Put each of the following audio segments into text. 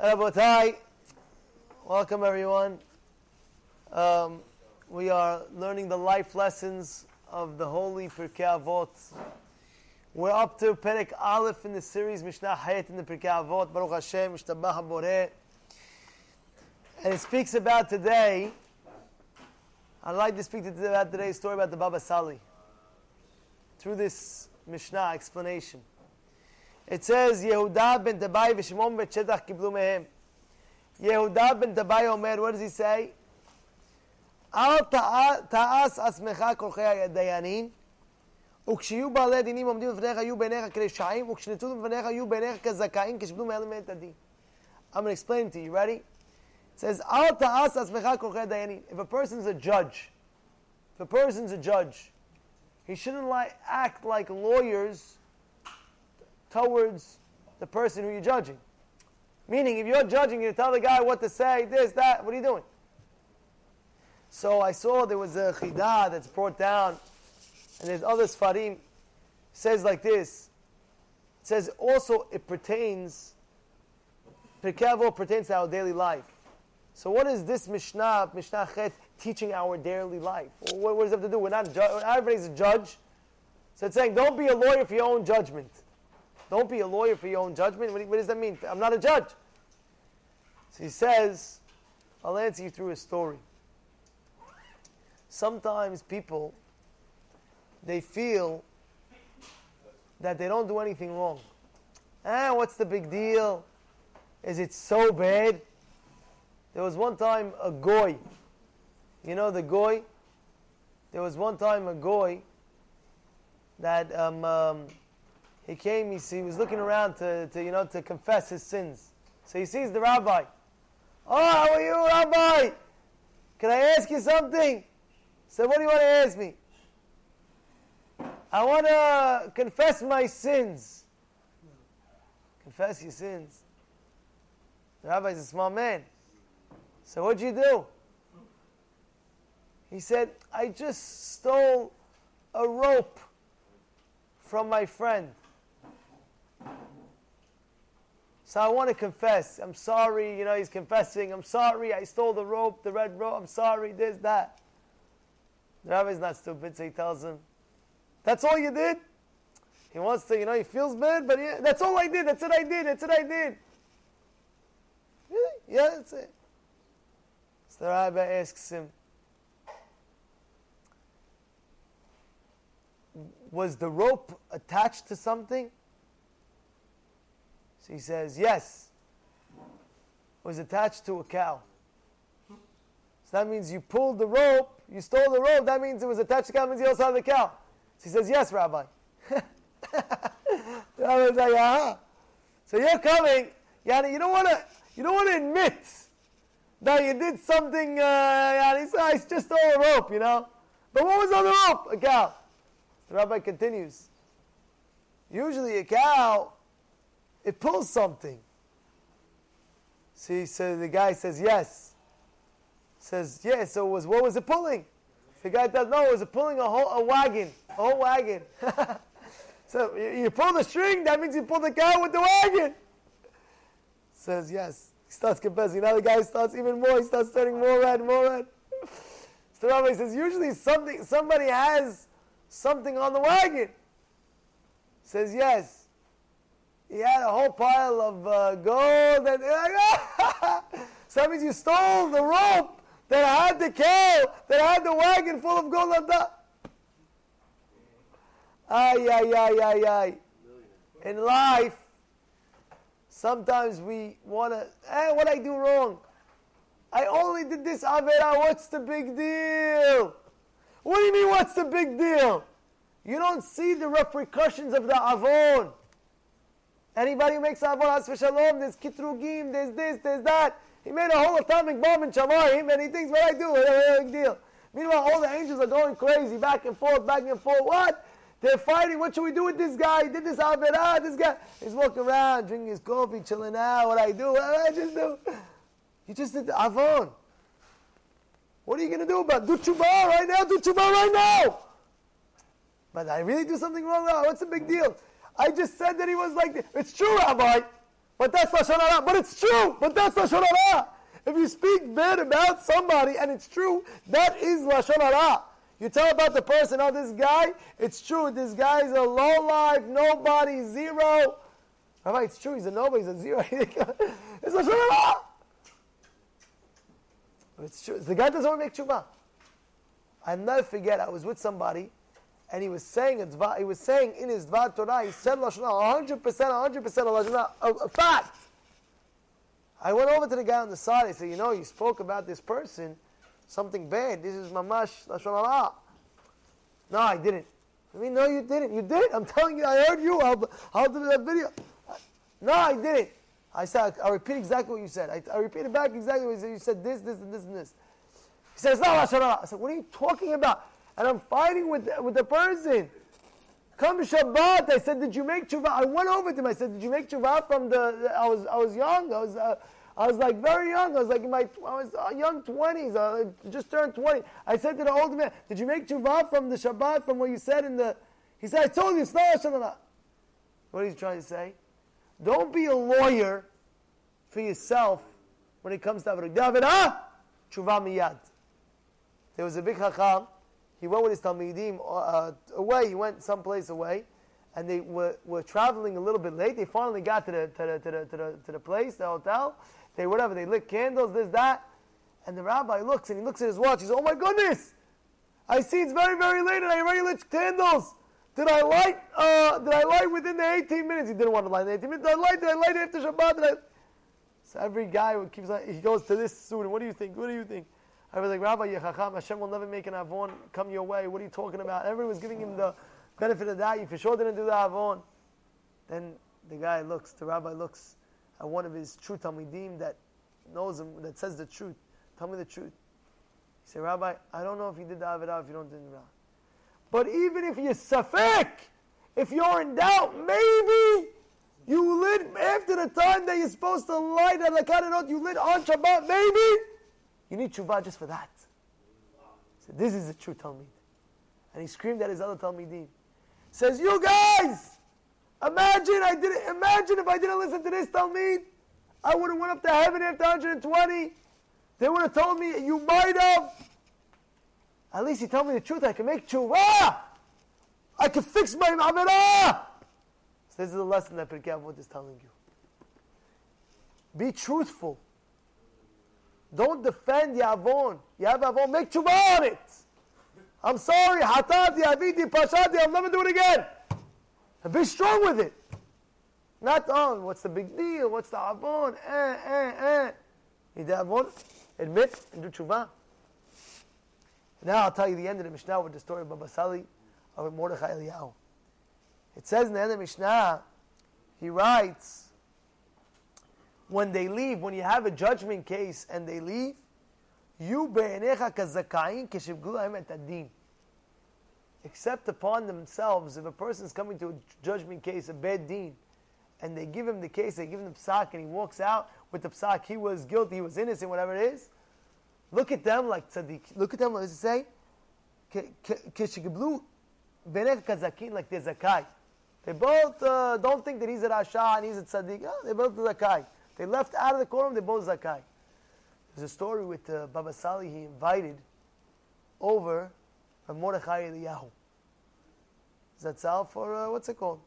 Rabotai, welcome everyone. We are learning the life lessons of the holy Pirkei Avot. We're up to Perek Aleph in the series Mishnah Hayat in the Pirkei Avot, Baruch Hashem, Mishnah Baha. And it speaks about today, I'd like to speak about today's story about the Baba Sali. Through this Mishnah explanation. It says, Yehuda ben Tabai v'shimon bet Shetach kiblu mehem. Yehuda ben Tabai omer, what does he say? Al ta'as asmecha kolchei dayanin, ukshiyu ba'alei dinim omdim v'necha yu b'necha k'reshaim, ukshnetu v'necha yu b'necha k'zakaim, k'shiblu mehem me'etadi. I'm going to explain to you, ready? It says, Al ta'as asmecha kolchei dayanin. If a person's a judge, he shouldn't act like lawyers towards the person who you're judging. Meaning, if you're judging, you tell the guy what to say, this, that, what are you doing? So I saw there was a chidah that's brought down, and there's other sfarim, says like this. It says also it pertains, Pirkei Avot pertains to our daily life. So what is this Mishnah Chet, teaching our daily life? What does it have to do? We're not everybody's a judge. So it's saying, don't be a lawyer for your own judgment. Don't be a lawyer for your own judgment. What does that mean? I'm not a judge. So he says, I'll answer you through a story. Sometimes people, they feel that they don't do anything wrong. What's the big deal? Is it so bad? There was one time a goy. You know the goy? There was one time a goy that... He came, he was looking around to confess his sins. So he sees the rabbi. Oh, how are you, rabbi? Can I ask you something? He said, what do you want to ask me? I want to confess my sins. Confess your sins. The rabbi's a smart man. So what'd you do? He said, I just stole a rope from my friend. So I want to confess. I'm sorry. He's confessing. I'm sorry. I stole the rope, the red rope. I'm sorry. This, that. The rabbi's not stupid, so he tells him, that's all you did? He wants to, he feels bad, but that's all I did. That's what I did. That's what I did. Really? Yeah, that's it. So the rabbi asks him, was the rope attached to something? So he says, yes. It was attached to a cow. So that means you pulled the rope, you stole the rope, that means it was attached to the cow, that means you also had the cow. So he says, yes, Rabbi. The rabbi's like, aha. So you're coming, you don't want to admit that you did something, I just stole a rope, But what was on the rope? A cow. The rabbi continues. Usually a cow, it pulls something. See, so the guy says, yes. Says, yes, yeah, so what was it pulling? The guy says, no, it was pulling a whole wagon. So you pull the string, that means you pull the cow with the wagon. Says, yes. He starts confessing. Now the guy starts even more, he starts turning more red. So the rabbi says, usually somebody has something on the wagon. Says yes. He had a whole pile of gold. And so that means you stole the rope that had the cow, that had the wagon full of gold on top. Ay. In life, sometimes we want to, what I do wrong? I only did this avera. What's the big deal? What do you mean, what's the big deal? You don't see the repercussions of the avon. Anybody who makes avon, as for shalom, there's kitrugim, there's this, there's that. He made a whole atomic bomb in Shamarim, and he thinks, what I do, a big deal. Meanwhile, all the angels are going crazy, back and forth. What? They're fighting. What should we do with this guy? He did this avera, this guy. He's walking around, drinking his coffee, chilling out. What I do? What I just do? He just did the avon. What are you going to do about it? Do tshuva right now! But I really do something wrong now. What's the big deal? I just said that he was like this. It's true, Rabbi. But that's Lashon Hara. But it's true. But that's Lashon Hara. If you speak bad about somebody and it's true, that is Lashon Hara. You tell about the person, oh, this guy, it's true. This guy is a low life, nobody, zero. I'm like, it's true. He's a nobody. He's a zero. It's Lashon Hara. It's true. The guy doesn't want to make tshuva. I'll never forget. I was with somebody, and he was saying in his Dvar Torah, he said Lashon Hara, 100% Lashon Hara, a fact. I went over to the guy on the side. I said, you know, you spoke about this person, something bad. This is mamash Lashon Hara. No, I didn't. I mean, no, you didn't. You did. I'm telling you, I heard you. I'll do that video. No, I didn't. I said, I repeat exactly what you said. I repeated back exactly what you said. You said this, this, and this, and this. He says, no, Lashon Hara. I said, what are you talking about? And I'm fighting with the person. Come Shabbat, I said, did you make tshuva? I went over to him. I said, did you make tshuva from the? I was young. I was like very young. I was like in my young 20s. I just turned 20. I said to the old man, did you make tshuva from the Shabbat from what you said in the? He said, I told you, it's not Lashon Hara. What he's trying to say? Don't be a lawyer for yourself when it comes to avodah. David, tshuva miyad. There was a big chacham. He went with his Talmidim away. He went someplace away, and they were traveling a little bit late. They finally got to the place, the hotel. They whatever. They lit candles, this that, and the rabbi looks and he looks at his watch. He says, "Oh my goodness, I see it's very very late, and I already lit candles. Did I light within the 18 minutes? He didn't want to light in the 18 minutes. Did I light after Shabbat? So every guy keeps on. He goes to this student. What do you think? What do you think? I was like, Rabbi, you're chacham. Hashem will never make an avon come your way. What are you talking about? Everyone was giving him the benefit of that. You for sure didn't do the avon. Then the rabbi looks at one of his true Talmidim that knows him, that says the truth. Tell me the truth. He said, Rabbi, I don't know if you did the avodah, if you don't do the avodah. But even if you're safek, if you're in doubt, maybe you lit after the time that you're supposed to light, and like I don't know, you lit on Shabbat, maybe. You need tshuva just for that. So this is a true Talmid. And he screamed at his other Talmidim. Says, you guys, imagine if I didn't listen to this Talmid, I would have went up to heaven after 120. They would have told me, you might have. At least he told me the truth. I can make tshuva. I can fix my avodah. So this is the lesson that Pirkei Avot is telling you. Be truthful. Don't defend your avon. You have avon. Make tshuva on it. I'm sorry. Hatati, aviti, pashati. I'll never do it again. And be strong with it. Not on. What's the big deal? What's the avon? Need the avon? Admit and do tshuva. Now I'll tell you the end of the Mishnah with the story of Baba Sali of Mordechai Eliyahu. It says in the end of the Mishnah, he writes, when they leave, when you have a judgment case and they leave, you be'enecha kazakayin keshibgulaim etadim. Except upon themselves, if a person's coming to a judgment case, a bad deen, and they give him the case, they give him the psak, and he walks out with the psak, he was guilty, he was innocent, whatever it is. Look at them like tzaddik. Look at them, what does it say? Keshibgulu be'enecha kazakin, like they're zakai. They both don't think that he's a rasha and he's a tzaddik. No, they both are zakai. They left out of the quorum, they both zakai. There's a story with Baba Sali. He invited over from Mordechai Eliyahu. Zatzal for, what's it called?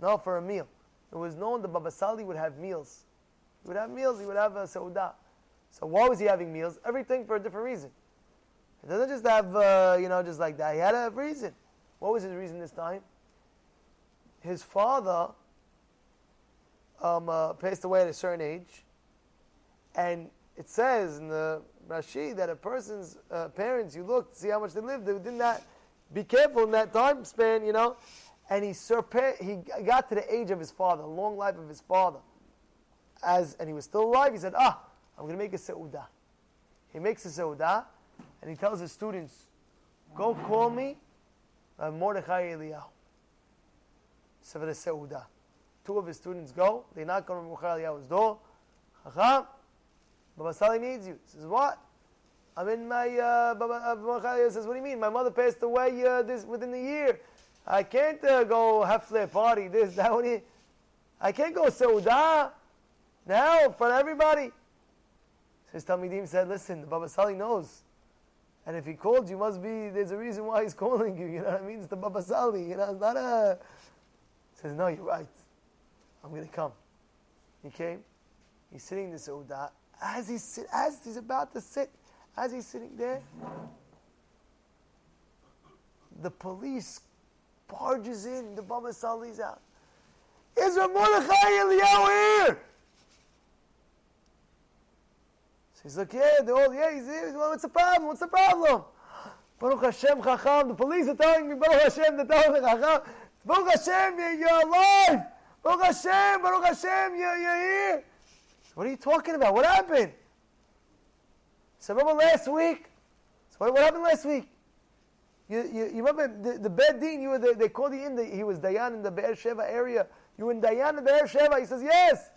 No, for a meal. It was known that Baba Sali would have meals. He would have a seudah. So why was he having meals? Everything for a different reason. He doesn't just have, just like that. He had a reason. What was his reason this time? His father passed away at a certain age, and it says in the Rashi that a person's parents, you look to see how much they lived, they did not be careful in that time span, and he got to the age of his father, long life of his father, and he was still alive. He said, I'm going to make a seudah. He makes a seudah, and he tells his students, go call me Mordechai Eliyahu. So for the seudah. Two of his students go. They knock on Mordechai Eliyahu's door. Chacham, Baba Sali needs you. He says, what? I'm in my... Mordechai Eliyahu says, what do you mean? My mother passed away within the year. I can't go half-flare party, this, that, what do you... I can't go Seudah now in front of everybody. So his Talmidim said, listen, the Baba Sali knows. And if he called you, must be, there's a reason why he's calling you. You know what I mean? It's the Baba Sali. You know, it's not a... He says, no, you're right. I'm going to come. He came. He's sitting in the Seudah. As he's about to sit, as he's sitting there, the police barges in. The Baba Sali's out. Is Rav Mordechai Eliyahu here? So he's like, he's here. He's like, what's the problem? Baruch Hashem, Chacham. The police are telling me, Baruch Hashem, Baruch Hashem, you're alive. Baruch Hashem, you're here. So what are you talking about? What happened? So remember last week? So what happened last week? You remember the Beddin? They called you in. He was Dayan in the Be'er Sheva area. You were in Dayan in Be'er Sheva. He says, yes.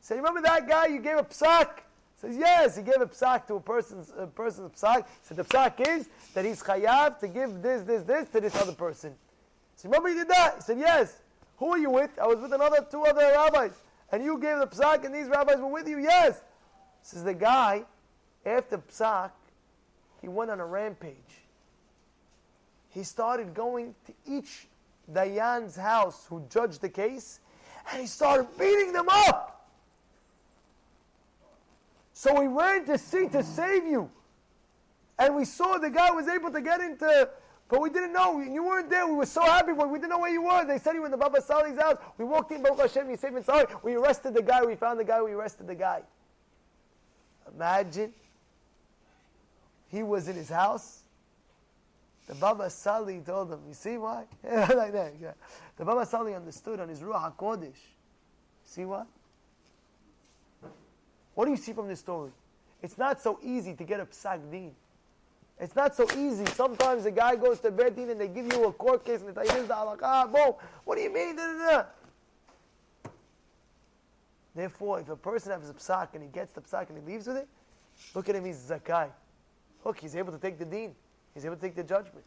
So you remember that guy? You gave a psak. He says, yes. He gave a psak to a person's psak. So the psak is that he's chayav to give this to this other person. So remember he did that? He said, yes. Who were you with? I was with two other rabbis. And you gave the psak and these rabbis were with you? Yes. Says the guy, after psak, he went on a rampage. He started going to each Dayan's house who judged the case, and he started beating them up. So we went to see to save you. And we saw the guy was able to get into, but we didn't know. You weren't there. We were so happy, but we didn't know where you were. They said you were in the Baba Sali's house. We walked in, Baruch Hashem, you saved and sorry. We arrested the guy. We found the guy. We arrested the guy. Imagine he was in his house. The Baba Sali told him, you see why? Like that. Yeah. The Baba Sali understood on his Ruach Kodesh. See what? What do you see from this story? It's not so easy to get a psak din. It's not so easy. Sometimes a guy goes to bed din and they give you a court case and they tell you, here's the halakha, boom. What do you mean? Therefore, if a person has a psak and he gets the psak and he leaves with it, look at him, he's zakai. Look, he's able to take the din. He's able to take the judgment.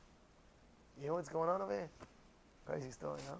You know what's going on over here? Crazy story, huh?